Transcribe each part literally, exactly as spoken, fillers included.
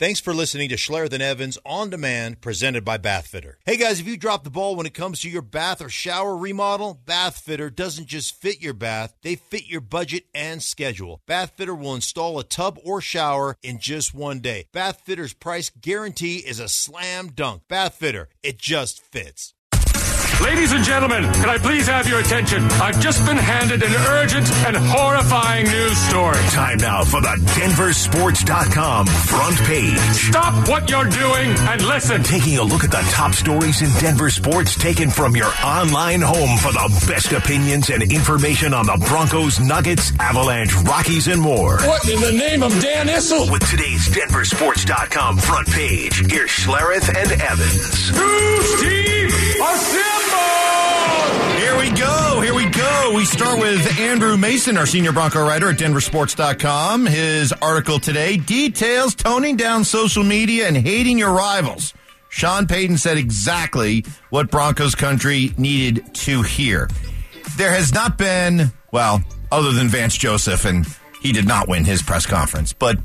Thanks for listening to Schletter and Evans On Demand, presented by Bath Fitter. Hey guys, if you drop the ball when it comes to your bath or shower remodel, Bath Fitter doesn't just fit your bath, they fit your budget and schedule. Bath Fitter will install a tub or shower in just one day. Bath Fitter's price guarantee is a slam dunk. Bath Fitter, it just fits. Ladies and gentlemen, can I please have your attention? I've just been handed an urgent and horrifying news story. Time now for the Denver Sports dot com front page. Stop what you're doing and listen. Taking a look at the top stories in Denver sports, taken from your online home for the best opinions and information on the Broncos, Nuggets, Avalanche, Rockies, and more. What in the name of Dan Issel? With today's Denver Sports dot com front page, here's Schlereth and Evans. Who's team are still? Here we go. Here we go. We start with Andrew Mason, our senior Bronco writer at Denver Sports dot com. His article today details toning down social media and hating your rivals. Sean Payton said exactly what Broncos country needed to hear. There has not been, well, other than Vance Joseph, and he did not win his press conference, but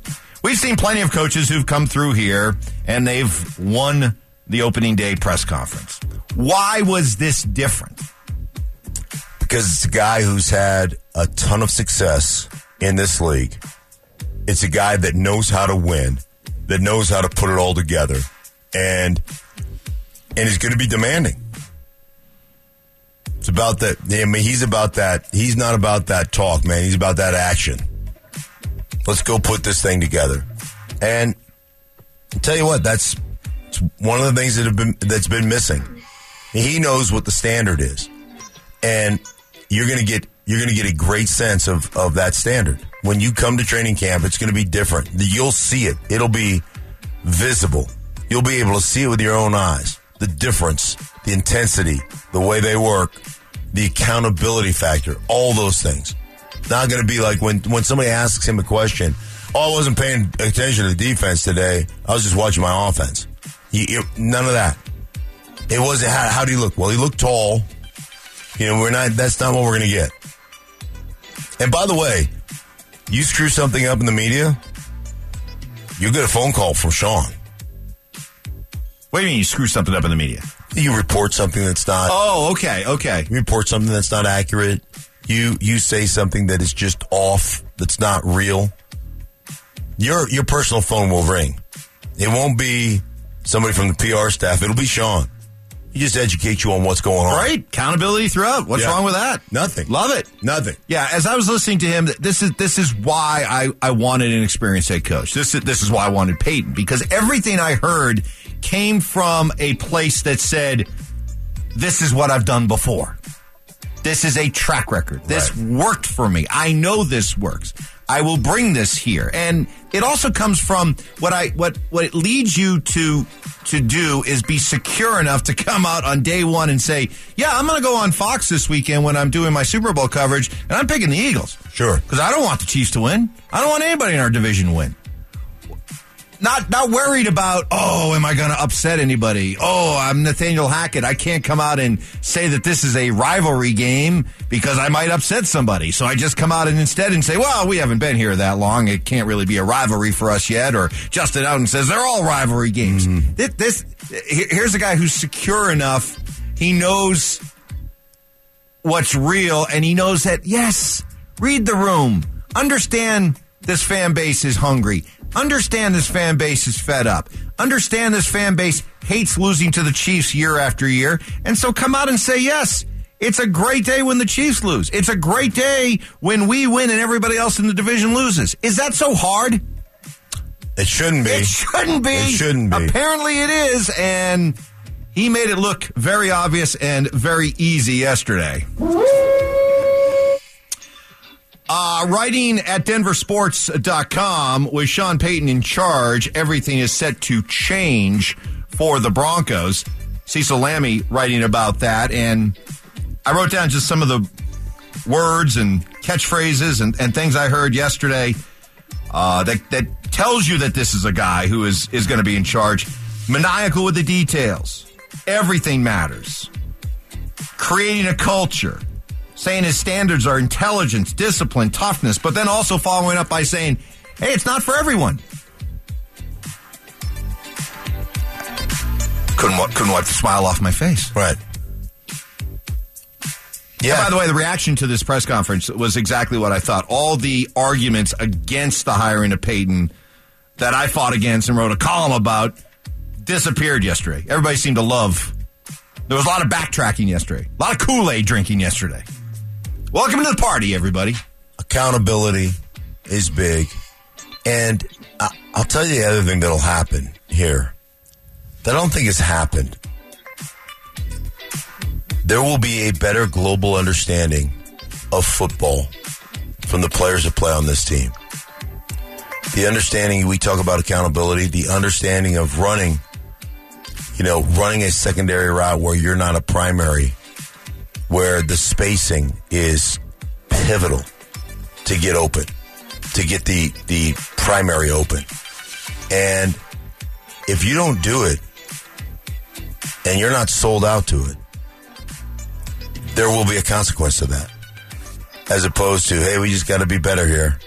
we've seen plenty of coaches who've come through here and they've won the opening day press conference. Why was this different? Because it's a guy who's had a ton of success in this league. It's a guy that knows how to win, that knows how to put it all together, and and is going to be demanding. It's about that. I mean, he's about that. He's not about that talk, man. He's about that action. Let's go put this thing together. And I'll tell you what, that's one of the things that have been that's been missing. He knows what the standard is, and you're going to get you're going to get a great sense of, of that standard when you come to training camp. It's going to be different. You'll see it. It'll be visible. You'll be able to see it with your own eyes. The difference, the intensity, the way they work, the accountability factor, all those things. Not going to be like when when somebody asks him a question. Oh, I wasn't paying attention to the defense today. I was just watching my offense. You, none of that. It wasn't, how, how do you look? Well, he looked tall. You know, we're not, that's not what we're going to get. And by the way, you screw something up in the media, you'll get a phone call from Sean. What do you mean you screw something up in the media? You report something that's not. Oh, okay, okay. You report something that's not accurate. You you say something that is just off, that's not real. Your your personal phone will ring. It won't be somebody from the P R staff. It'll be Sean. He just educates you on what's going on. Right. Accountability throughout. What's yeah. wrong with that? Nothing. Love it. Nothing. Yeah. As I was listening to him, this is this is why I, I wanted an experienced head coach. This is, this is why I wanted Peyton, because everything I heard came from a place that said, this is what I've done before. This is a track record. This right. worked for me. I know this works. I will bring this here. And it also comes from what I what what it leads you to to do is be secure enough to come out on day one and say, yeah, I'm going to go on Fox this weekend when I'm doing my Super Bowl coverage, and I'm picking the Eagles. Sure. Because I don't want the Chiefs to win. I don't want anybody in our division to win. Not not worried about, oh, am I going to upset anybody? Oh, I'm Nathaniel Hackett. I can't come out and say that this is a rivalry game because I might upset somebody. So I just come out and instead and say, well, we haven't been here that long. It can't really be a rivalry for us yet. Or Justin Outen says they're all rivalry games. Mm-hmm. This, this here's a guy who's secure enough. He knows what's real, and he knows that, yes, read the room. Understand this fan base is hungry. Understand this fan base is fed up. Understand this fan base hates losing to the Chiefs year after year. And so come out and say, yes, it's a great day when the Chiefs lose. It's a great day when we win and everybody else in the division loses. Is that so hard? It shouldn't be. It shouldn't be. It shouldn't be. Apparently it is. And he made it look very obvious and very easy yesterday. Uh, writing at Denver Sports dot com with Sean Payton in charge, everything is set to change for the Broncos. Cecil Lammy writing about that, and I wrote down just some of the words and catchphrases and, and things I heard yesterday uh, that, that tells you that this is a guy who is, is going to be in charge. Maniacal with the details. Everything matters. Creating a culture. Saying his standards are intelligence, discipline, toughness, but then also following up by saying, hey, it's not for everyone. couldn't couldn't wipe the smile off my face. Right. Yeah. And by the way, the reaction to this press conference was exactly what I thought. All the arguments against the hiring of Payton that I fought against and wrote a column about disappeared yesterday. Everybody seemed to love. There was a lot of backtracking yesterday. A lot of Kool-Aid drinking yesterday. Welcome to the party, everybody. Accountability is big. And I'll tell you the other thing that'll happen here that I don't think has happened. There will be a better global understanding of football from the players that play on this team. The understanding, we talk about accountability, the understanding of running, you know, running a secondary route where you're not a primary, where the spacing is pivotal to get open, to get the, the primary open. And if you don't do it and you're not sold out to it, there will be a consequence to that. As opposed to, hey, we just got to be better here.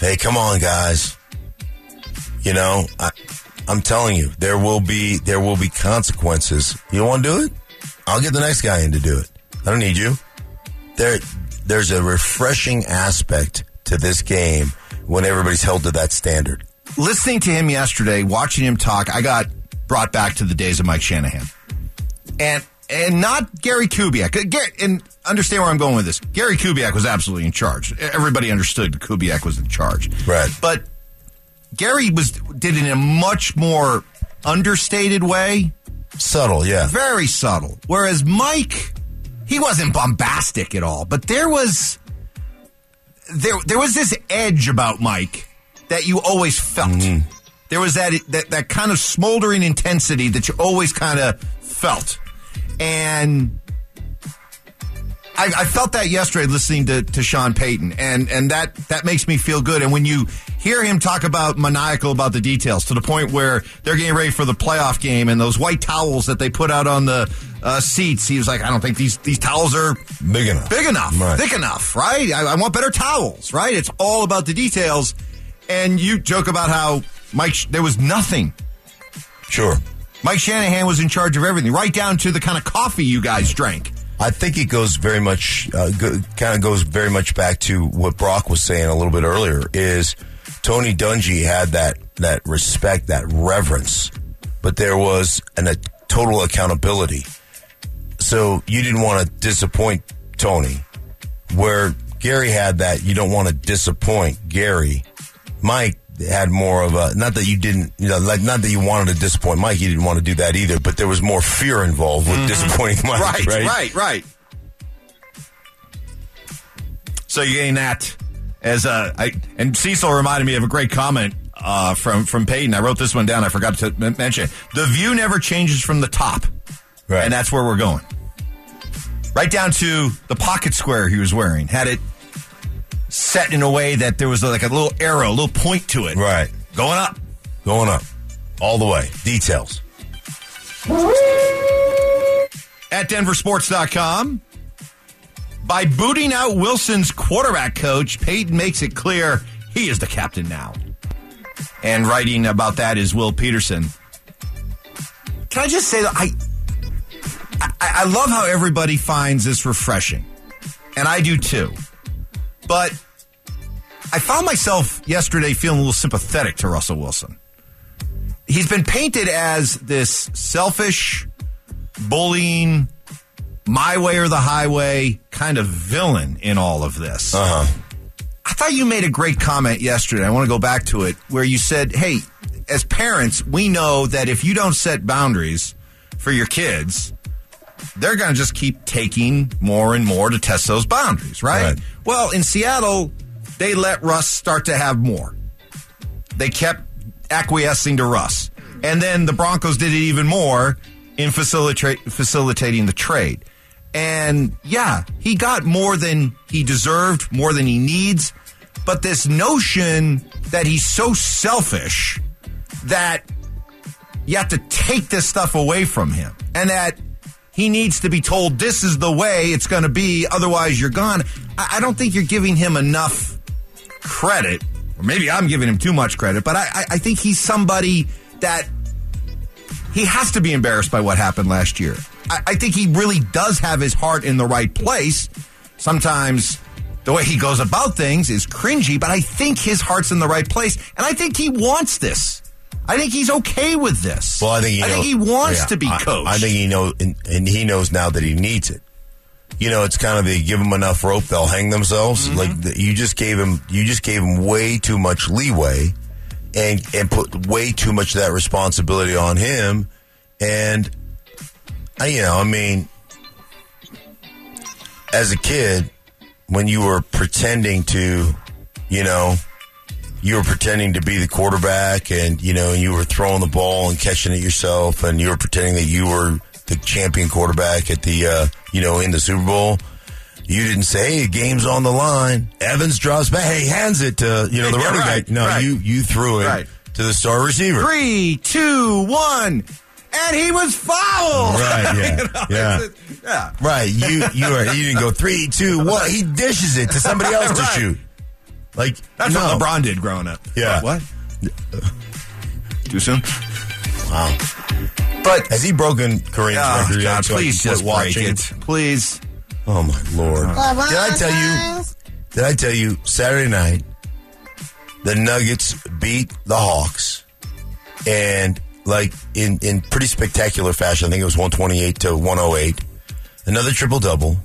Hey, come on, guys. You know, I, I'm telling you, there will be there will be consequences. You don't want to do it? I'll get the next guy in to do it. I don't need you. There, there's a refreshing aspect to this game when everybody's held to that standard. Listening to him yesterday, watching him talk, I got brought back to the days of Mike Shanahan. And... And not Gary Kubiak. And understand where I'm going with this. Gary Kubiak was absolutely in charge. Everybody understood that Kubiak was in charge. Right. But Gary was did it in a much more understated way. Subtle, yeah. Very subtle. Whereas Mike, he wasn't bombastic at all. But there was there there was this edge about Mike that you always felt. Mm-hmm. There was that, that that kind of smoldering intensity that you always kind of felt. And I, I felt that yesterday listening to, to Sean Payton, and, and that, that makes me feel good. And when you hear him talk about maniacal about the details to the point where they're getting ready for the playoff game and those white towels that they put out on the uh, seats, he was like, I don't think these, these towels are big enough, big enough, right. thick enough, right? I, I want better towels, right? It's all about the details. And you joke about how, Mike, there was nothing. Sure. Mike Shanahan was in charge of everything, right down to the kind of coffee you guys drank. I think it goes very much, uh, go, kind of goes very much back to what Brock was saying a little bit earlier. Is Tony Dungy had that that respect, that reverence, but there was an, a total accountability. So you didn't want to disappoint Tony. Where Gary had that, you don't want to disappoint Gary. Mike had more of a, not that you didn't, you know, like, not that you wanted to disappoint Mike, you didn't want to do that either, but there was more fear involved with mm-hmm. disappointing Mike. Right, right, right, right. So you're getting that as a, I, and Cecil reminded me of a great comment uh, from, from Payton. I wrote this one down, I forgot to mention it. The view never changes from the top. Right. And that's where we're going. Right down to the pocket square he was wearing. Had it set in a way that there was like a little arrow, a little point to it. Right. Going up. Going up. All the way. Details. At Denver Sports dot com, by booting out Wilson's quarterback coach, Payton makes it clear he is the captain now. And writing about that is Will Peterson. Can I just say that I, I, I love how everybody finds this refreshing. And I do too. But I found myself yesterday feeling a little sympathetic to Russell Wilson. He's been painted as this selfish, bullying, my way or the highway kind of villain in all of this. Uh-huh. I thought you made a great comment yesterday. I want to go back to it, where you said, hey, as parents, we know that if you don't set boundaries for your kids, they're going to just keep taking more and more to test those boundaries, right? Right. Well, in Seattle, they let Russ start to have more. They kept acquiescing to Russ. And then the Broncos did it even more in facilita- facilitating the trade. And, yeah, he got more than he deserved, more than he needs. But this notion that he's so selfish that you have to take this stuff away from him and that he needs to be told this is the way it's going to be, otherwise you're gone. I, I don't think you're giving him enough credit, or maybe I'm giving him too much credit, but I, I, I think he's somebody that He has to be embarrassed by what happened last year. I, I think he really does have his heart in the right place. Sometimes the way he goes about things is cringy, but I think his heart's in the right place, and I think he wants this. I think he's okay with this. Well, I think, you know, I think he wants yeah, to be coached. I, I think he knows, and, and he knows now that he needs it. You know, it's kind of the give them enough rope, they'll hang themselves. Mm-hmm. Like the, you just gave him, you just gave him way too much leeway, and and put way too much of that responsibility on him. And I, you know, I mean, as a kid, when you were pretending to, you know. You were pretending to be the quarterback, and you know you were throwing the ball and catching it yourself, and you were pretending that you were the champion quarterback at the uh, you know in the Super Bowl. You didn't say, "Hey, the game's on the line." Evans drops back, hey, hands it to you know the yeah, running right, back. No, right. you you threw it right. to the star receiver. Three, two, one, and he was fouled. Right, yeah, you know, yeah. Just, yeah. Right. You you are, you didn't go three, two, one. He dishes it to somebody else right. to shoot. Like That's no. what LeBron did growing up. Yeah. What? Too soon? Wow. But has he broken Kareem's oh, record? God, please like, just watch it. Please. Oh, my Lord. LeBron did I tell you, did I tell you Saturday night the Nuggets beat the Hawks and, like, in, in pretty spectacular fashion. I think it was one twenty-eight to one oh eight. Another triple-double.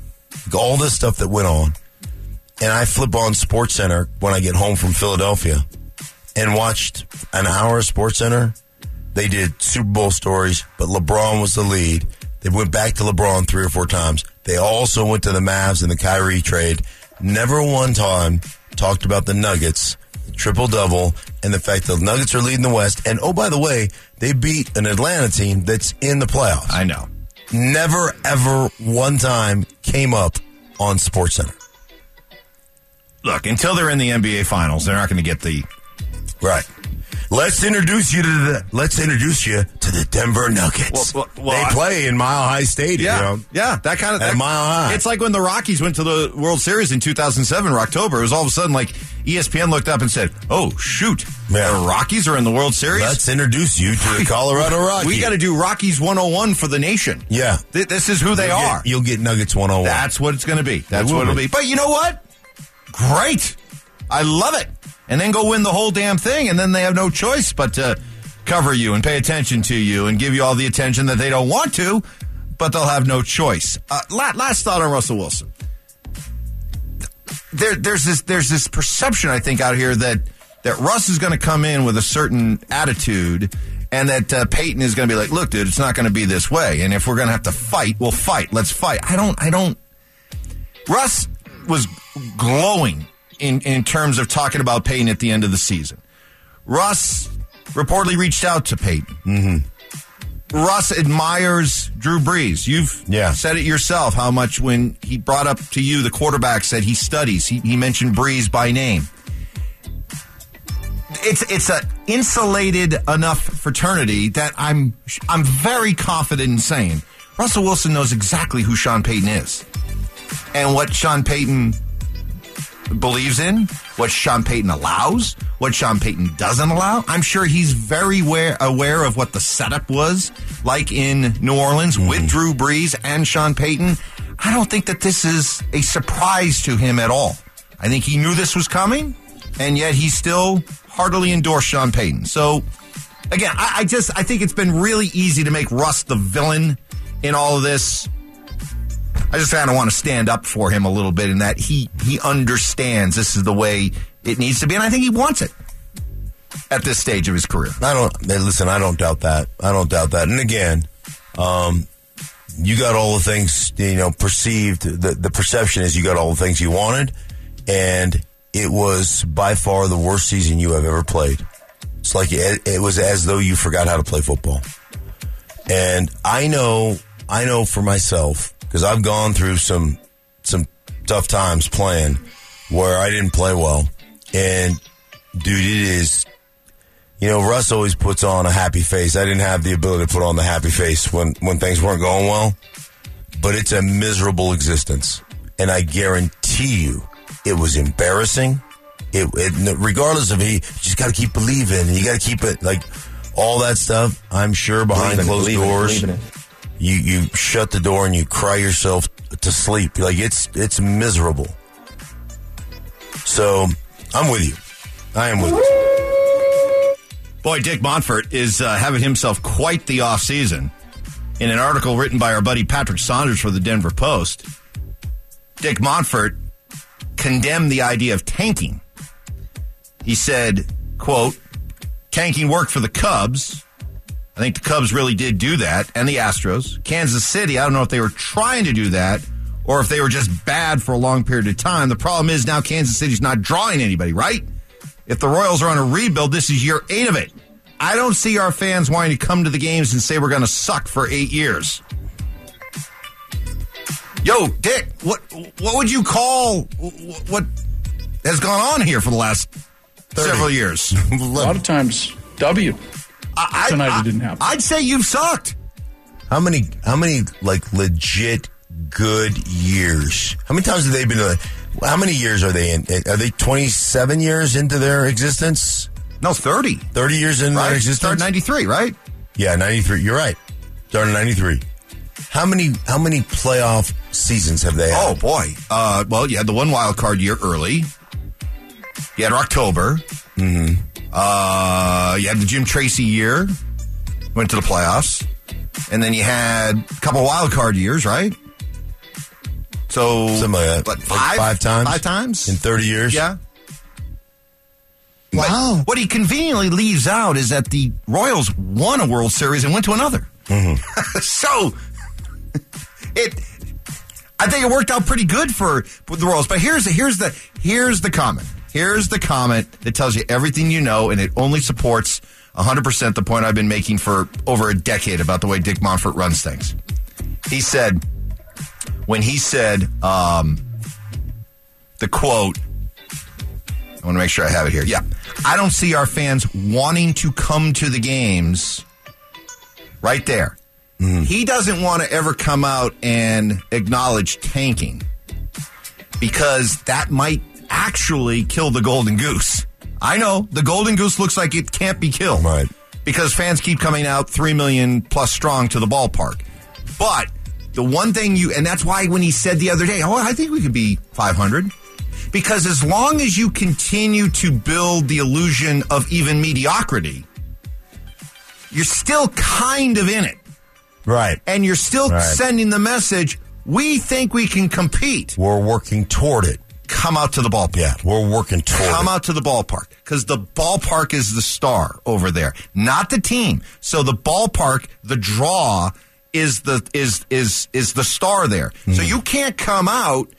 All this stuff that went on. And I flip on SportsCenter when I get home from Philadelphia and watched an hour of SportsCenter. They did Super Bowl stories, but LeBron was the lead. They went back to LeBron three or four times. They also went to the Mavs and the Kyrie trade. Never one time talked about the Nuggets, triple-double, and the fact that the Nuggets are leading the West. And, oh, by the way, they beat an Atlanta team that's in the playoffs. I know. Never, ever one time came up on SportsCenter. Look, until they're in the N B A Finals, they're not going to get the right. Let's introduce you to the. Let's introduce you to the Denver Nuggets. Well, well, well, they play in Mile High Stadium. Yeah, you know, yeah, that kind of that, Mile High. It's like when the Rockies went to the World Series in two thousand seven, October. It was all of a sudden like E S P N looked up and said, "Oh shoot, yeah. the Rockies are in the World Series." Let's introduce you to the Colorado Rockies. We got to do Rockies one oh one for the nation. Yeah, Th- this is who you'll they get, are. You'll get Nuggets one oh one. That's what it's going to be. That's it what it'll be. be. But you know what? Great. I love it. And then go win the whole damn thing, and then they have no choice but to cover you and pay attention to you and give you all the attention that they don't want to, but they'll have no choice. Uh, last thought on Russell Wilson. There, there's this there's this perception, I think, out here that, that Russ is going to come in with a certain attitude and that uh, Peyton is going to be like, look, dude, it's not going to be this way. And if we're going to have to fight, we'll fight. Let's fight. I don't, I don't. Russ was glowing in, in terms of talking about Peyton at the end of the season. Russ reportedly reached out to Peyton. Mm-hmm. Russ admires Drew Brees. You've yeah. said it yourself how much when he brought up to you the quarterbacks that he studies. He, he mentioned Brees by name. It's it's a insulated enough fraternity that I'm I'm very confident in saying Russell Wilson knows exactly who Sean Payton is and what Sean Payton believes in, what Sean Payton allows, what Sean Payton doesn't allow. I'm sure he's very aware, aware of what the setup was like in New Orleans mm. with Drew Brees and Sean Payton. I don't think that this is a surprise to him at all. I think he knew this was coming, and yet he still heartily endorsed Sean Payton. So, again, I, I just I think it's been really easy to make Russ the villain in all of this. I just kind of want to stand up for him a little bit in that he, he understands this is the way it needs to be, and I think he wants it at this stage of his career. I don't listen. I don't doubt that. I don't doubt that. And again, um, you got all the things you know perceived. The the perception is you got all the things you wanted, and it was by far the worst season you have ever played. It's like it, it was as though you forgot how to play football. And I know, I know for myself. Because I've gone through some some tough times playing where I didn't play well. And, dude, it is, you know, Russ always puts on a happy face. I didn't have the ability to put on the happy face when, when things weren't going well. But it's a miserable existence. And I guarantee you it was embarrassing. It, it regardless of he, you just got to keep believing. You got to keep it, like, all that stuff, I'm sure behind closed doors, you you shut the door and you cry yourself to sleep. Like, it's it's miserable. So I'm with you. I am with you. Boy, Dick Monfort is uh, having himself quite the off season. In an article written by our buddy Patrick Saunders for the Denver Post, Dick Monfort condemned the idea of tanking. He said, quote, tanking worked for the Cubs. I think the Cubs really did do that, and the Astros. Kansas City, I don't know if they were trying to do that or if they were just bad for a long period of time. The problem is now Kansas City's not drawing anybody, right? If the Royals are on a rebuild, this is year eight of it. I don't see our fans wanting to come to the games and say we're going to suck for eight years. Yo, Dick, what what would you call what has gone on here for the last thirty several years? A lot of times, W. I, Tonight I, it didn't happen. I'd say you've sucked. How many, how many like, legit good years? How many times have they been to the, how many years are they in? Are they twenty-seven years into their existence? No, thirty. thirty years into right. their existence? Started in ninety-three, right? Yeah, ninety-three. You're right. Started in ninety-three. How many, how many playoff seasons have they had? Oh, boy. Uh, well, you had the one wild card year early. You had October. Mm-hmm. Uh, you had the Jim Tracy year, went to the playoffs, and then you had a couple wild card years, right? So, something like that. But like five, five times, five times in thirty years. Yeah. Wow. But what he conveniently leaves out is that the Royals won a World Series and went to another. Mm-hmm. So it, I think it worked out pretty good for, for the Royals. But here's the here's the here's the comment. Here's the comment that tells you everything you know, and it only supports one hundred percent the point I've been making for over a decade about the way Dick Monfort runs things. He said, when he said um, the quote, I want to make sure I have it here. Yeah. I don't see our fans wanting to come to the games right there. Mm. He doesn't want to ever come out and acknowledge tanking because that might actually kill the golden goose. I know the golden goose looks like it can't be killed, right? Because fans keep coming out three million plus strong to the ballpark. But the one thing you, and that's why when he said the other day, oh, I think we could be five hundred, because as long as you continue to build the illusion of even mediocrity, you're still kind of in it, right? And you're still right. sending the message, we think we can compete. We're working toward it. Come out to the ballpark. Yeah, we're working toward Come it. out to the ballpark, because the ballpark is the star over there, not the team. So the ballpark, the draw, is the is is is the star there. Mm. So you can't come out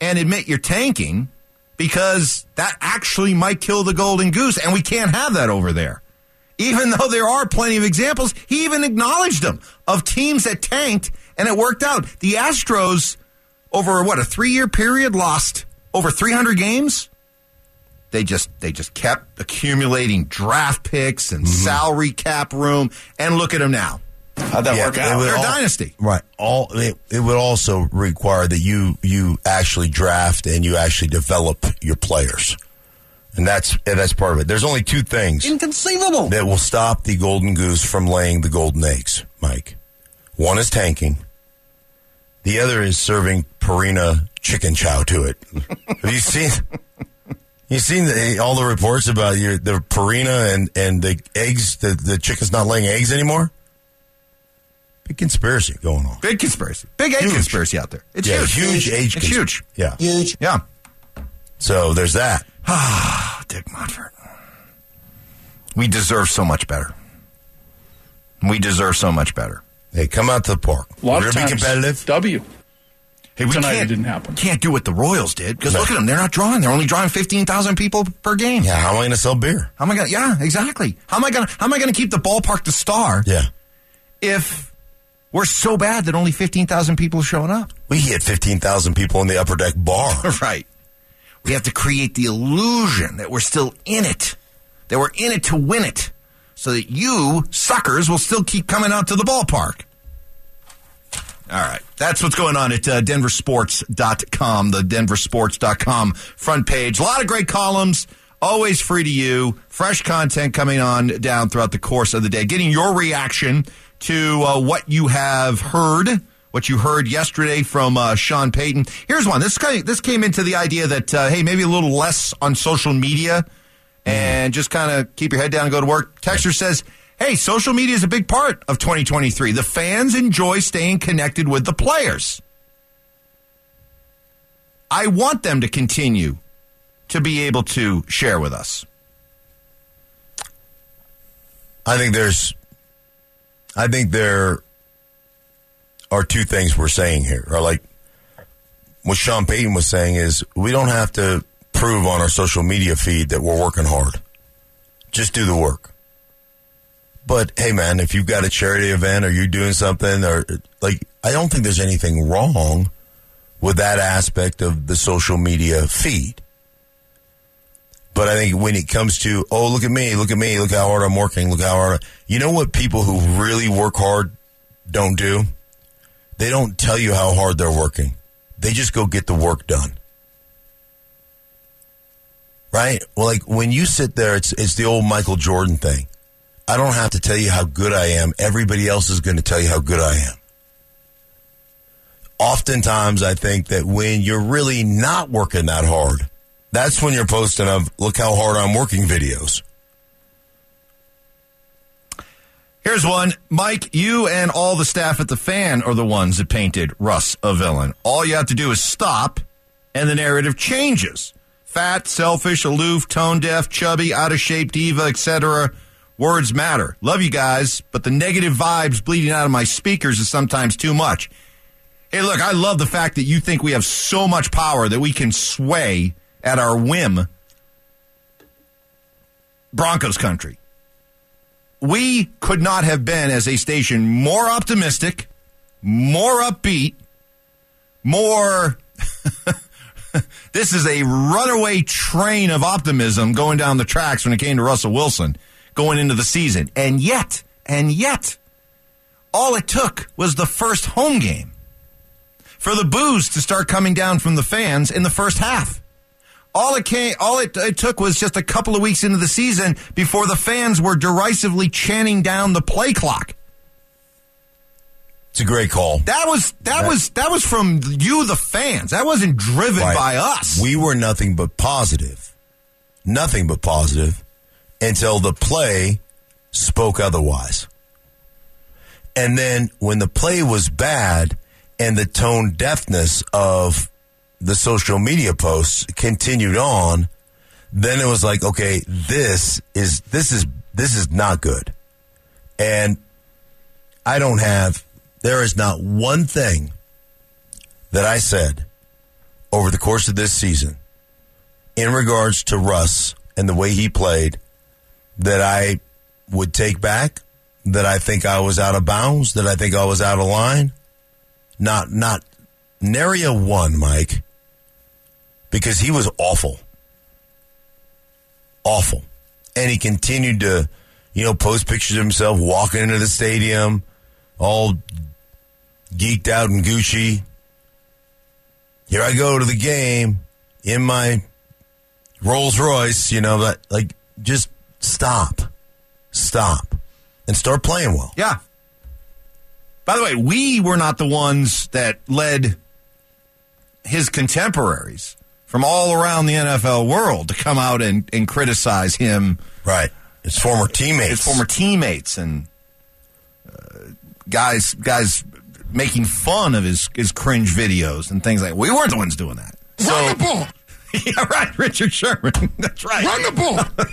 and admit you're tanking, because that actually might kill the golden goose, and we can't have that over there. Even though there are plenty of examples, he even acknowledged them, of teams that tanked, and it worked out. The Astros, over, what, a three-year period, lost over three hundred games. They just they just kept accumulating draft picks and mm-hmm. salary cap room, and look at them now. How'd that yeah, work out? They're a dynasty, right? All it, it would also require that you you actually draft and you actually develop your players, and that's and that's part of it. There's only two things inconceivable that will stop the golden goose from laying the golden eggs, Mike. One is tanking. The other is serving Purina chicken chow to it. Have you seen? You seen the, all the reports about your, the Purina and, and the eggs? The, the chicken's not laying eggs anymore. Big conspiracy going on. Big conspiracy. Big egg huge. conspiracy out there. It's yeah, huge. Huge. Huge age. It's consp- huge. Yeah. Huge. Yeah. So there's that. Ah, Dick Monfort. We deserve so much better. We deserve so much better. Hey, come out to the park. A lot We're of times, be competitive. W. Hey, we Tonight can't, it didn't happen. Can't do what the Royals did, because no. look at them. They're not drawing. They're only drawing fifteen thousand people per game. Yeah, how am I going to sell beer? How am I going? Yeah, exactly. How am I going? How am I going to keep the ballpark the star? Yeah. If we're so bad that only fifteen thousand people are showing up, we hit fifteen thousand people in the upper deck bar. Right. We have to create the illusion that we're still in it, that we're in it to win it, so that you suckers will still keep coming out to the ballpark. All right. That's what's going on at uh, denver sports dot com, the denver sports dot com front page. A lot of great columns always free to you. Fresh content coming on down throughout the course of the day. Getting your reaction to uh, what you have heard, what you heard yesterday from uh, Sean Payton. Here's one. This kind of, this came into the idea that, uh, hey, maybe a little less on social media and just kind of keep your head down and go to work. Texter says, hey, social media is a big part of twenty twenty-three. The fans enjoy staying connected with the players. I want them to continue to be able to share with us. I think there's, I think there are two things we're saying here. Or like what Sean Payton was saying is we don't have to prove on our social media feed that we're working hard. Just do the work. But, hey, man, if you've got a charity event or you're doing something, or like, I don't think there's anything wrong with that aspect of the social media feed. But I think when it comes to, oh, look at me, look at me, look how hard I'm working, look how hard. I, you know what people who really work hard don't do? They don't tell you how hard they're working. They just go get the work done. Right? Well, like, when you sit there, it's it's the old Michael Jordan thing. I don't have to tell you how good I am. Everybody else is going to tell you how good I am. Oftentimes, I think that when you're really not working that hard, that's when you're posting of, look how hard I'm working videos. Here's one. Mike, you and all the staff at The Fan are the ones that painted Russ a villain. All you have to do is stop, and the narrative changes. Fat, selfish, aloof, tone-deaf, chubby, out-of-shape, diva, et cetera, words matter. Love you guys, but the negative vibes bleeding out of my speakers is sometimes too much. Hey, look, I love the fact that you think we have so much power that we can sway at our whim Broncos country. We could not have been, as a station, more optimistic, more upbeat, more... This is a runaway train of optimism going down the tracks when it came to Russell Wilson going into the season. And yet, and yet, all it took was the first home game for the boos to start coming down from the fans in the first half. All it came, all it, it took was just a couple of weeks into the season before the fans were derisively chanting down the play clock. It's a great call. That was that, that was that was from you, the fans. That wasn't driven right. by us. We were nothing but positive. Nothing but positive. Until the play spoke otherwise. And then when the play was bad and the tone deafness of the social media posts continued on, then it was like, okay, this is this is this is not good. And I don't have there is not one thing that I said over the course of this season in regards to Russ and the way he played that I would take back, that I think I was out of bounds, that I think I was out of line. Not, not, nary a one, Mike, because he was awful. Awful. And he continued to, you know, post pictures of himself walking into the stadium, all geeked out in Gucci. Here I go to the game in my Rolls Royce, you know, that, like, just... Stop. Stop. And start playing well. Yeah. By the way, we were not the ones that led his contemporaries from all around the N F L world to come out and, and criticize him. Right. His former teammates. His former teammates and uh, guys guys making fun of his, his cringe videos and things like that. We weren't the ones doing that. Run the ball. Yeah, right. Richard Sherman. That's right. Run the ball.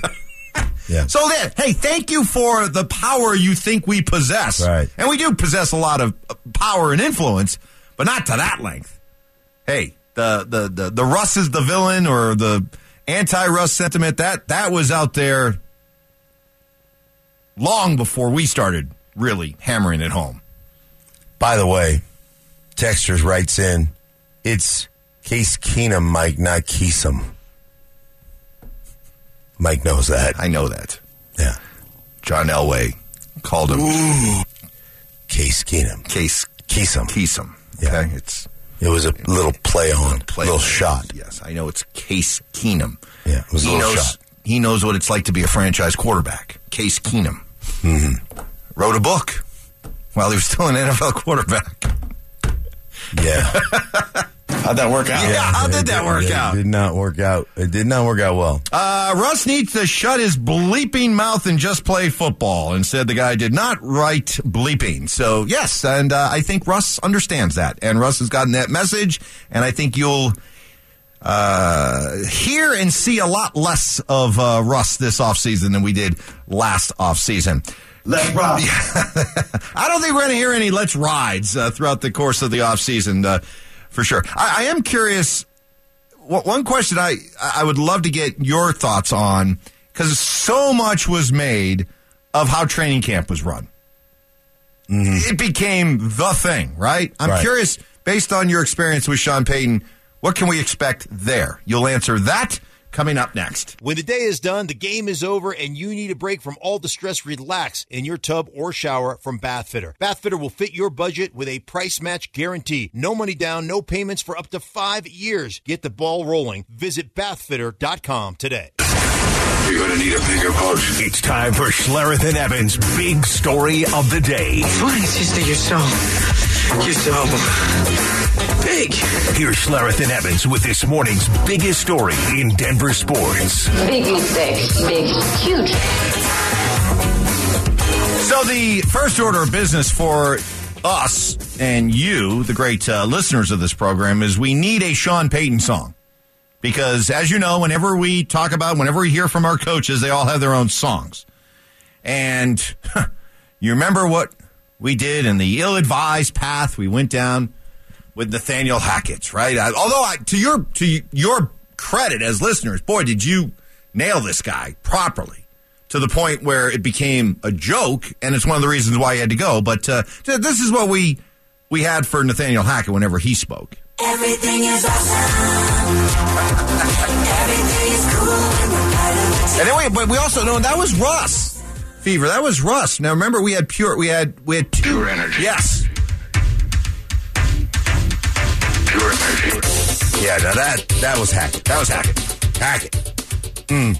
Yeah. So then, hey, thank you for the power you think we possess. Right. And we do possess a lot of power and influence, but not to that length. Hey, the the the, the Russ is the villain or the anti-Russ sentiment, that, that was out there long before we started really hammering it home. By the way, Texters writes in, it's Case Keenum, Mike, not Keesum. Mike knows that. I know that. Yeah. John Elway called him. Ooh. Case Keenum. Case Keesum. Keesum. Yeah. Okay. It's, it was a little play on, play little on. shot. Yes, I know it's Case Keenum. Yeah, it was he a little knows, shot. he knows what it's like to be a franchise quarterback. Case Keenum mm-hmm. wrote a book while he was still an N F L quarterback. Yeah. How'd that work out? Yeah, yeah how did that work out? It did not work out. It did not work out well. Uh, Russ needs to shut his bleeping mouth and just play football, and said the guy did not write bleeping. So, yes, and uh, I think Russ understands that, and Russ has gotten that message, and I think you'll uh, hear and see a lot less of uh, Russ this offseason than we did last offseason. Let's ride. I don't think we're going to hear any let's rides uh, throughout the course of the offseason, uh, for sure. I, I am curious. One question I, I would love to get your thoughts on, because so much was made of how training camp was run. Mm-hmm. It became the thing, right? I'm right. curious, based on your experience with Sean Payton, what can we expect there? You'll answer that coming up next. When the day is done, the game is over, and you need a break from all the stress, relax in your tub or shower from Bath Fitter. Bath Fitter will fit your budget with a price match guarantee. No money down, no payments for up to five years. Get the ball rolling. Visit bath fitter dot com today. You're going to need a bigger boat. It's time for Schletter and Evans' big story of the day. Please, sister, you're so, you're so big. Here's Schletter and Evans with this morning's biggest story in Denver sports. Big mistake. Big. Huge. So the first order of business for us and you, the great uh, listeners of this program, is we need a Sean Payton song. Because, as you know, whenever we talk about, whenever we hear from our coaches, they all have their own songs. And huh, you remember what we did in the ill-advised path we went down with Nathaniel Hackett, right? I, although, I, to your to your credit as listeners, boy, did you nail this guy properly to the point where it became a joke, and it's one of the reasons why he had to go. But uh, this is what we we had for Nathaniel Hackett whenever he spoke. Everything is awesome. Everything is cool. And then we, but we also know that was Russ Fever. That was Russ. Now remember, we had pure. We had we had two, pure energy. Yes. Pure energy. Yeah. Now that that was Hackett. That was Hackett. Hackett. Mm.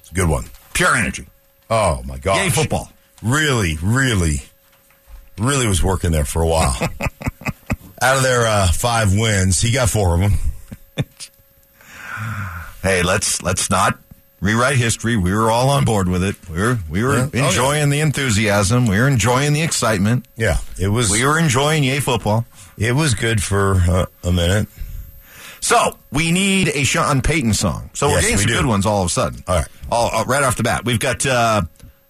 It's a good one. Pure energy. Oh my gosh. Yay football. Really, really, really was working there for a while. Out of their uh, five wins, he got four of them. Hey, let's let's not rewrite history. We were all on board with it. We were we were yeah. enjoying oh, yeah. the enthusiasm. We were enjoying the excitement. Yeah, it was. We were enjoying yay football. It was good for uh, a minute. So we need a Sean Payton song. So yes, we're getting we some do. good ones all of a sudden. All right, all, all right off the bat, we've got uh,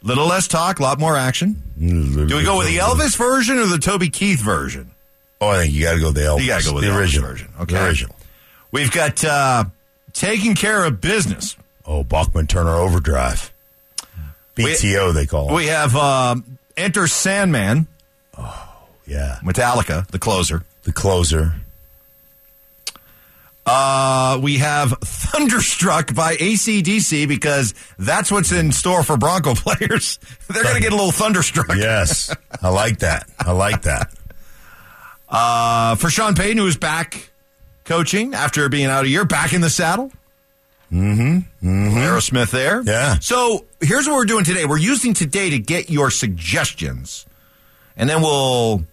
little less talk, a lot more action. Do we go with the Elvis version or the Toby Keith version? Oh, I think you got to go with the Elvis. You got to go with the, the original version. Okay. The original. We've got uh, Taking Care of Business. Oh, Bachman Turner Overdrive. B T O, we, they call it. We have uh, Enter Sandman. Oh, yeah. Metallica, the closer. The closer. Uh, we have Thunderstruck by A C D C, because that's what's in store for Bronco players. They're going to get a little thunderstruck. Yes. I like that. I like that. Uh, for Sean Payton, who is back coaching after being out a year, back in the saddle. Mm-hmm. mm-hmm. Aerosmith there. Yeah. So here's what we're doing today. We're using today to get your suggestions, and then we'll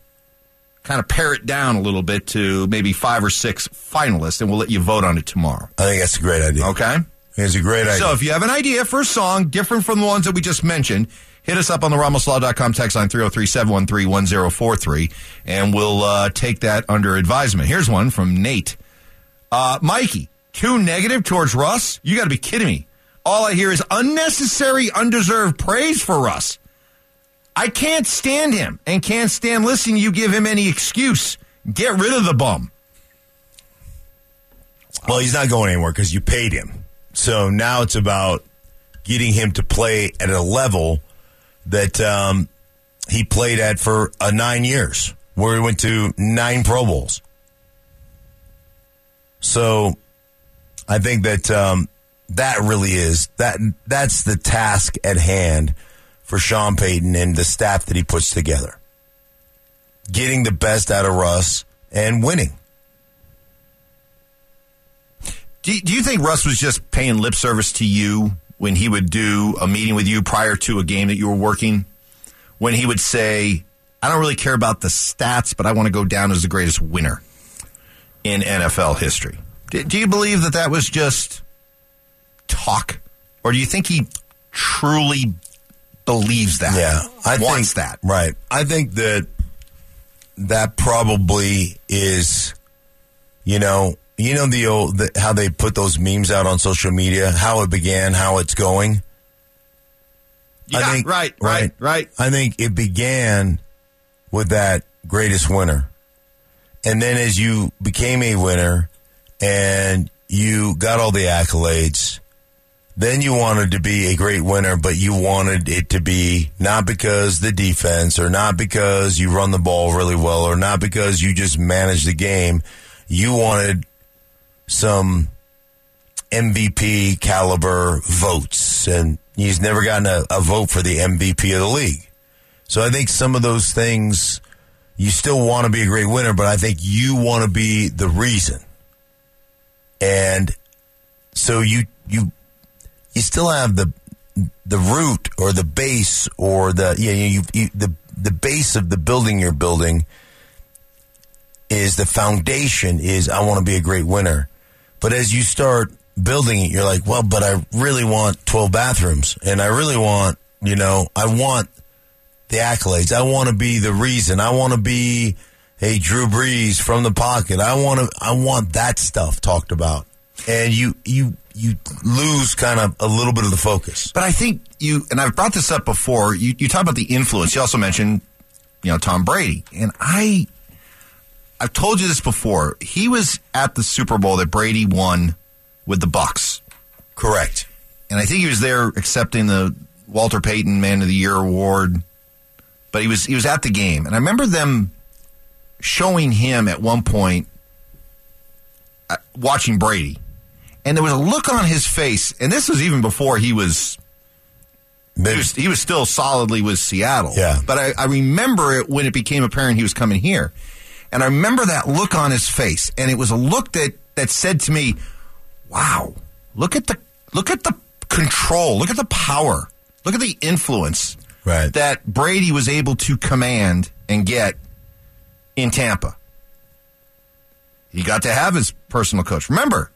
kind of pare it down a little bit to maybe five or six finalists, and we'll let you vote on it tomorrow. I think that's a great idea. Okay? It's a great idea. So if you have an idea for a song different from the ones that we just mentioned, hit us up on the Ramos Law dot com text line three oh three, seven one three, one oh four three, and we'll uh, take that under advisement. Here's one from Nate. Uh, Mikey, too negative towards Russ? You got to be kidding me. All I hear is unnecessary, undeserved praise for Russ. I can't stand him and can't stand listening to you give him any excuse. Get rid of the bum. Well, he's not going anywhere because you paid him. So now it's about getting him to play at a level that um, he played at for uh, nine years, where he went to nine Pro Bowls. So I think that um, that really is, that that's the task at hand for Sean Payton and the staff that he puts together. Getting the best out of Russ and winning. Do, do you think Russ was just paying lip service to you when he would do a meeting with you prior to a game that you were working, when he would say, I don't really care about the stats, but I want to go down as the greatest winner in N F L history. Do you believe that that was just talk? Or do you think he truly believes that? Yeah. I wants think, that. Right. I think that that probably is, you know, you know the old the, how they put those memes out on social media, how it began, how it's going? Yeah, I think, right, right, right. I think it began with that greatest winner. And then as you became a winner and you got all the accolades, then you wanted to be a great winner, but you wanted it to be not because the defense or not because you run the ball really well or not because you just manage the game. You wanted some M V P caliber votes, and he's never gotten a, a vote for the M V P of the league. So I think some of those things, you still want to be a great winner, but I think you want to be the reason. And so you you you still have the the root or the base or the yeah you, you, you the the base of the building you're building is the foundation is I want to be a great winner. But as you start building it, you're like, well, but I really want twelve bathrooms, and I really want, you know, I want the accolades. I want to be the reason. I want to be a Drew Brees from the pocket. I want to. I want that stuff talked about, and you you you lose kind of a little bit of the focus. But I think you and I've brought this up before. You you talk about the influence. You also mentioned, you know, Tom Brady, and I I've told you this before. He was at the Super Bowl that Brady won with the Bucks, correct? And I think he was there accepting the Walter Payton Man of the Year award. But he was he was at the game, and I remember them showing him at one point, uh, watching Brady, and there was a look on his face, and this was even before he was, he was, he was still solidly with Seattle. Yeah. But I, I remember it when it became apparent he was coming here, and I remember that look on his face, and it was a look that, that said to me, wow, look at the look at the control, look at the power, look at the influence right. that Brady was able to command and get in Tampa. He got to have his personal coach. Remember,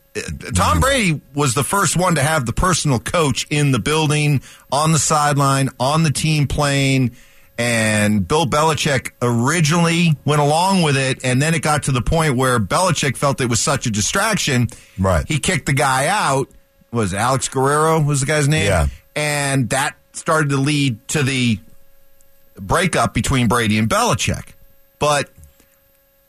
Tom Brady was the first one to have the personal coach in the building, on the sideline, on the team playing, and Bill Belichick originally went along with it, and then it got to the point where Belichick felt it was such a distraction. Right. He kicked the guy out. Was it Alex Guerrero was the guy's name? Yeah. And that started to lead to the breakup between Brady and Belichick. But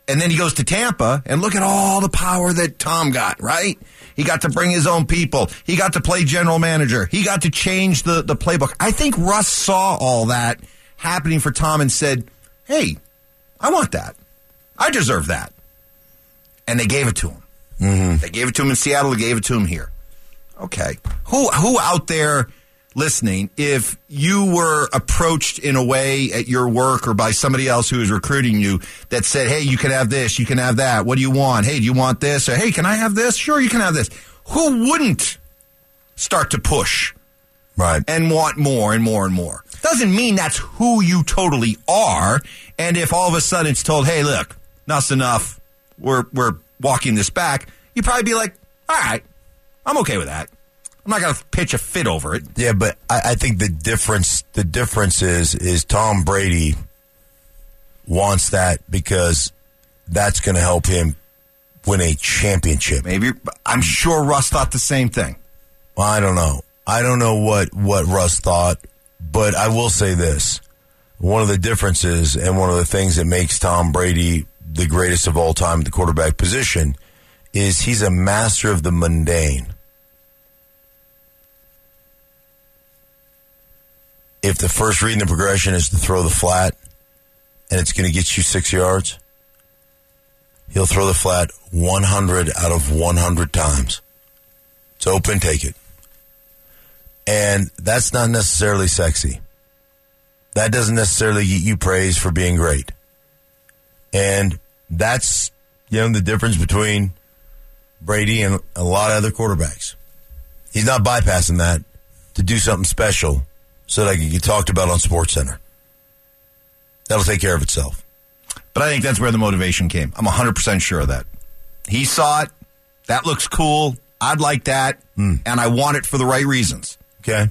and then he goes to Tampa, and look at all the power that Tom got, right? He got to bring his own people. He got to play general manager. He got to change the, the playbook. I think Russ saw all that happening for Tom and said, hey, I want that. I deserve that. And they gave it to him. Mm-hmm. They gave it to him in Seattle. They gave it to him here. Okay. Who who out there listening, if you were approached in a way at your work or by somebody else who is recruiting you that said, hey, you can have this, you can have that, what do you want? Hey, do you want this? Or hey, can I have this? Sure, you can have this. Who wouldn't start to push right, and want more and more and more? Doesn't mean that's who you totally are. And if all of a sudden it's told, hey, look, enough's enough, we're we're walking this back, you'd probably be like, all right, I'm okay with that. I'm not going to pitch a fit over it. Yeah, but I, I think the difference the difference is is Tom Brady wants that because that's going to help him win a championship. Maybe I'm sure Russ thought the same thing. Well, I don't know. I don't know what, what Russ thought, but I will say this. One of the differences and one of the things that makes Tom Brady the greatest of all time at the quarterback position is he's a master of the mundane. If the first read in the progression is to throw the flat and it's going to get you six yards, he'll throw the flat one hundred out of one hundred times. It's open, take it. And that's not necessarily sexy. That doesn't necessarily get you praise for being great. And that's, you know, the difference between Brady and a lot of other quarterbacks. He's not bypassing that. to do something special so that I can get talked about on SportsCenter. That'll take care of itself. But I think that's where the motivation came. I'm one hundred percent sure of that. He saw it. That looks cool. I'd like that. Mm. And I want it for the right reasons. Okay.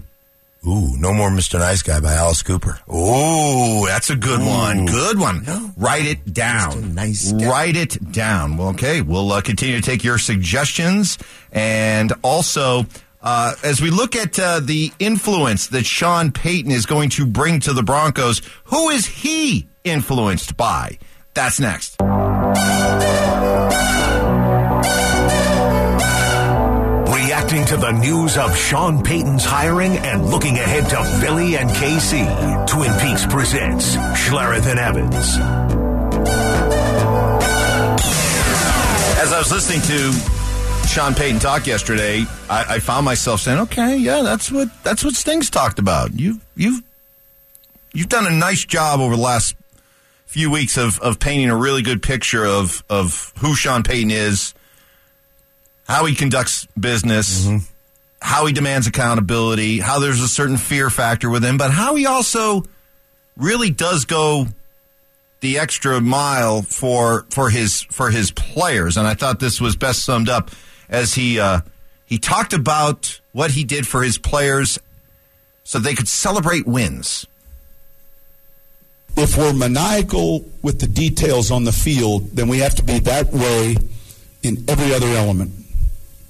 Ooh, No More Mister Nice Guy by Alice Cooper. Ooh, that's a good Ooh. one. Good one. No, Write it down. Nice guy. Write it down. Well, okay, we'll uh, continue to take your suggestions. And also, uh, as we look at uh, the influence that Sean Payton is going to bring to the Broncos, who is he influenced by? That's next. Reacting to the news of Sean Payton's hiring and looking ahead to Philly and K C, Twin Peaks presents Schletter and Evans. As I was listening to Sean Payton talk yesterday, I, I found myself saying, "Okay, yeah, that's what that's what Sting's talked about. You've you've you've done a nice job over the last few weeks of of painting a really good picture of of who Sean Payton is." How he conducts business, mm-hmm. how he demands accountability, how there's a certain fear factor with him, but how he also really does go the extra mile for for his for his players. And I thought this was best summed up as he uh, he talked about what he did for his players so they could celebrate wins. If we're maniacal with the details on the field, then we have to be that way in every other element.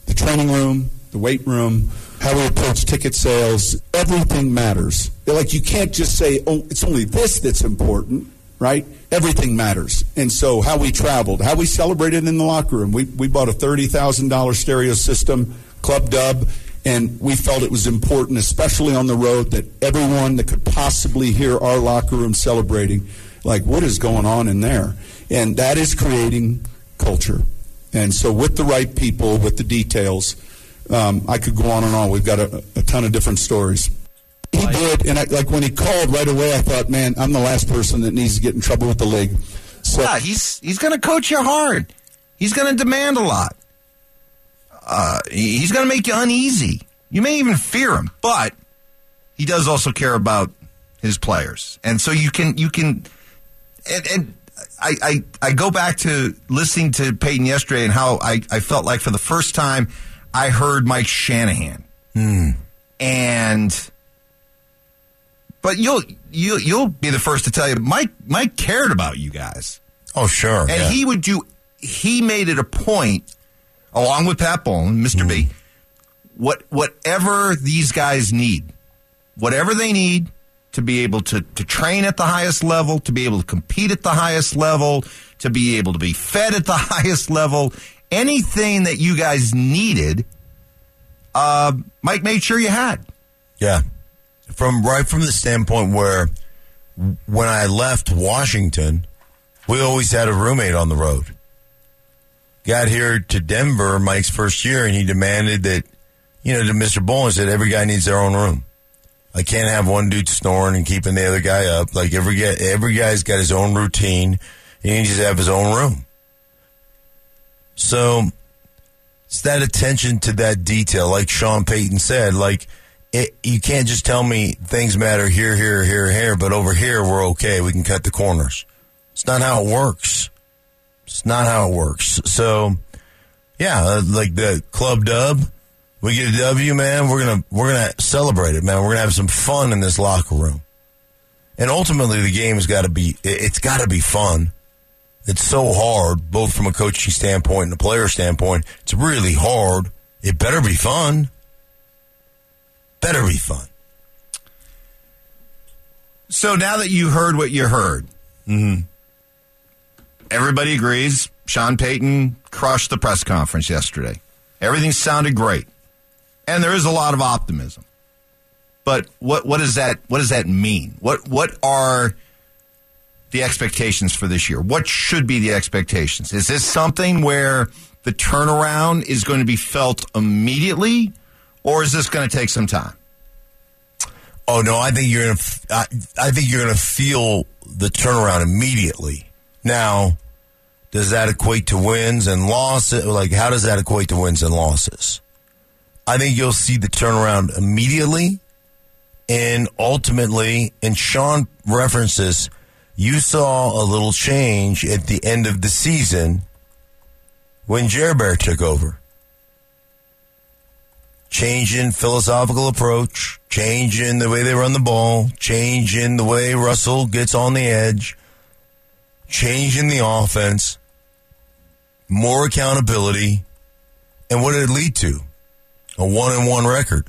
The training room, the weight room, how we approach ticket sales, everything matters. They're like, you can't just say, oh, it's only this that's important, right? Everything matters. And so how we traveled, how we celebrated in the locker room. We we bought a thirty thousand dollars stereo system, Club Dub, and we felt it was important, especially on the road, that everyone that could possibly hear our locker room celebrating, like, what is going on in there? And that is creating culture. And so with the right people, with the details, um, I could go on and on. We've got a, a ton of different stories. He did, and I, like when he called right away, I thought, man, I'm the last person that needs to get in trouble with the league. So yeah, he's he's going to coach you hard. He's going to demand a lot. Uh, he's going to make you uneasy. You may even fear him, but he does also care about his players. And so you can you can and. and I, I, I go back to listening to Payton yesterday and how I, I felt like for the first time I heard Mike Shanahan. Mm. And but you'll you you'll be the first to tell you Mike Mike cared about you guys. Oh sure. And yeah. he would do he made it a point, along with Pat Bone, Mister Mm. B, what whatever these guys need. Whatever they need. To be able to, to train at the highest level, to be able to compete at the highest level, to be able to be fed at the highest level, anything that you guys needed, uh, Mike made sure you had. Yeah. From right from the standpoint where when I left Washington, we always had a roommate on the road. Got here to Denver, Mike's first year, and he demanded that, you know, to Mister Bowen said every guy needs their own room. I can't have one dude snoring and keeping the other guy up. Like, every guy, every guy's got his own routine. He needs to have his own room. So, it's that attention to that detail. Like Sean Payton said, like, it, you can't just tell me things matter here, here, here, here, but over here we're okay. We can cut the corners. It's not how it works. It's not how it works. So, yeah, like the Club Dub. We get a W, man, we're gonna we're gonna celebrate it, man. We're gonna have some fun in this locker room. And ultimately the game's gotta be it's gotta be fun. It's so hard, both from a coaching standpoint and a player standpoint. It's really hard. It better be fun. Better be fun. So now that you heard what you heard, mm-hmm. everybody agrees Sean Payton crushed the press conference yesterday. Everything sounded great. And there is a lot of optimism, but what what does that what does that mean? What what are the expectations for this year? What should be the expectations? Is this something where the turnaround is going to be felt immediately, or is this going to take some time? Oh no, I think you're gonna I, I think you're gonna feel the turnaround immediately. Now, does that equate to wins and losses? Like, how does that equate to wins and losses? I think you'll see the turnaround immediately. and ultimately, and Sean references, you saw a little change at the end of the season when Gerber took over. Change in philosophical approach, change in the way they run the ball, change in the way Russell gets on the edge, change in the offense, more accountability. And what did it lead to? A one and one record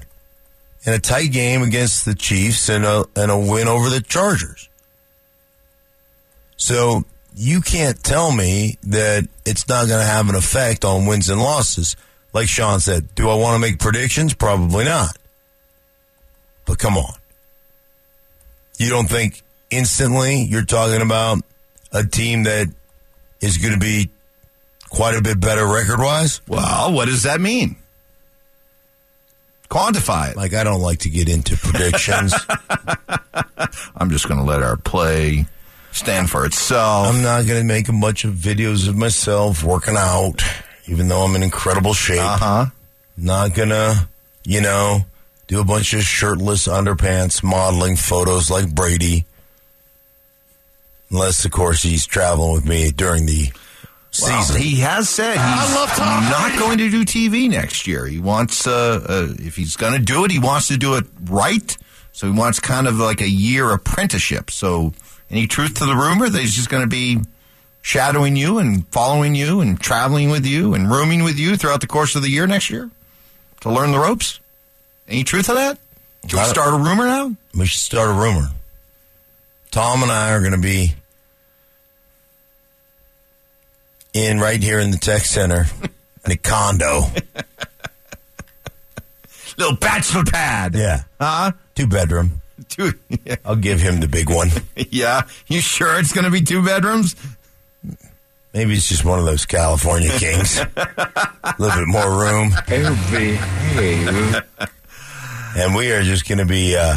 and a tight game against the Chiefs and a, and a win over the Chargers. So you can't tell me that it's not going to have an effect on wins and losses. Like Sean said, do I want to make predictions? Probably not. But come on. You don't think instantly you're talking about a team that is going to be quite a bit better record-wise? Well, what does that mean? Quantify it. Like, I don't like to get into predictions. I'm just going to let our play stand for itself. I'm not going to make a bunch of videos of myself working out, even though I'm in incredible shape. Uh-huh. Not going to, you know, do a bunch of shirtless underpants modeling photos like Brady. Unless, of course, he's traveling with me during the season. Wow. He has said he's I love Tom not going to do T V next year. He wants, uh, uh, if he's going to do it, he wants to do it right. So he wants kind of like a year apprenticeship. So any truth to the rumor that he's just going to be shadowing you and following you and traveling with you and rooming with you throughout the course of the year next year to learn the ropes? Any truth to that? Should we start a rumor now? We should start a rumor. Tom and I are going to be in right here in the tech center in a condo. Little bachelor pad. Yeah. Huh? Two bedroom. Two, yeah. I'll give him the big one. Yeah. You sure it's going to be two bedrooms? Maybe it's just one of those California kings. A little bit more room. And we are just going to be... Uh,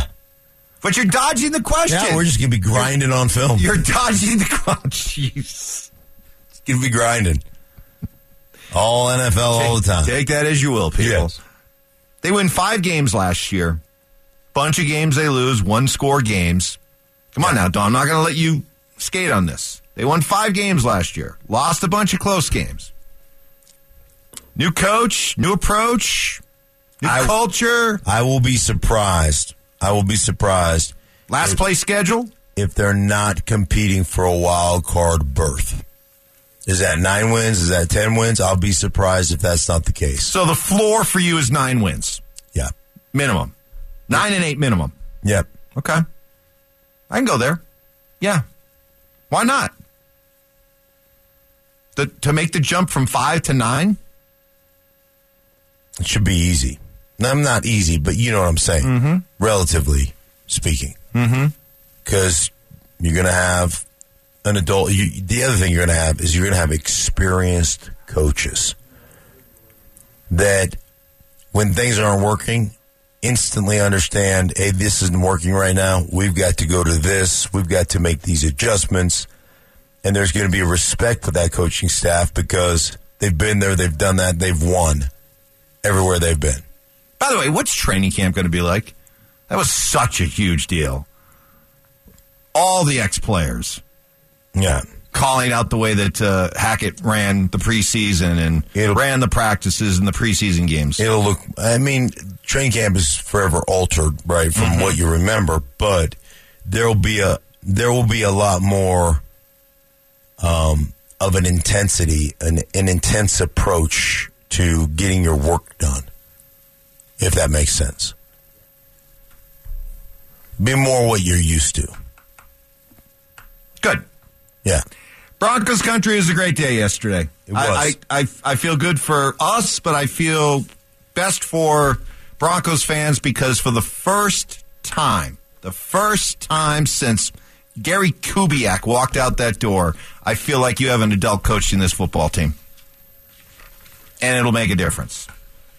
but you're dodging the question. Yeah, we're just going to be grinding on film. You're dodging the question. Jeez. It's going to be grinding. All N F L, take, all the time. Take that as you will, people. Yes. They win five games last year. Bunch of games they lose, one-score games. Come on now, Don. I'm not going to let you skate on this. They won five games last year. Lost a bunch of close games. New coach, new approach, new I, culture. I will be surprised. I will be surprised. Last if, place schedule? If they're not competing for a wild card berth. Is that nine wins? Is that ten wins? I'll be surprised if that's not the case. So the floor for you is nine wins? Yeah. Minimum. Nine and eight minimum. Yep. Okay. I can go there. Yeah. Why not? The, to make the jump from five to nine? It should be easy. No, I'm not easy, but you know what I'm saying. Mm-hmm. Relatively speaking. Because mm-hmm. you're going to have an adult. You, the other thing you're going to have is you're going to have experienced coaches that when things aren't working, instantly understand, hey, this isn't working right now. We've got to go to this. We've got to make these adjustments. And there's going to be a respect for that coaching staff because they've been there, they've done that, they've won everywhere they've been. By the way, what's training camp going to be like? That was such a huge deal. All the ex-players. Yeah. Calling out the way that uh, Hackett ran the preseason and it'll, ran the practices and the preseason games. It'll look, I mean, training camp is forever altered, right, from mm-hmm. what you remember, but there'll be a, there will be a lot more um, of an intensity, an, an intense approach to getting your work done. If that makes sense. Be more what you're used to. Good. Yeah. Broncos country is a great day yesterday. It was. I, I, I, I feel good for us, but I feel best for Broncos fans because for the first time, the first time since Gary Kubiak walked out that door, I feel like you have an adult coaching this football team. And it'll make a difference.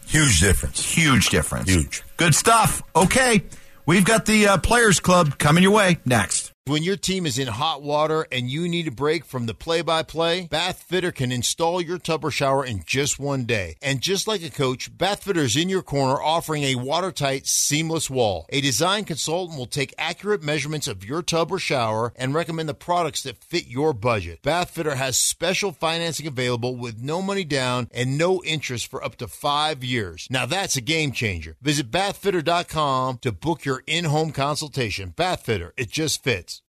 Huge difference. Huge difference. Huge. Good stuff. Okay. We've got the uh, Players Club coming your way next. When your team is in hot water and you need a break from the play-by-play, Bath Fitter can install your tub or shower in just one day. And just like a coach, Bath Fitter is in your corner offering a watertight, seamless wall. A design consultant will take accurate measurements of your tub or shower and recommend the products that fit your budget. Bath Fitter has special financing available with no money down and no interest for up to five years. Now that's a game changer. Visit Bath Fitter dot com to book your in-home consultation. Bath Fitter, it just fits.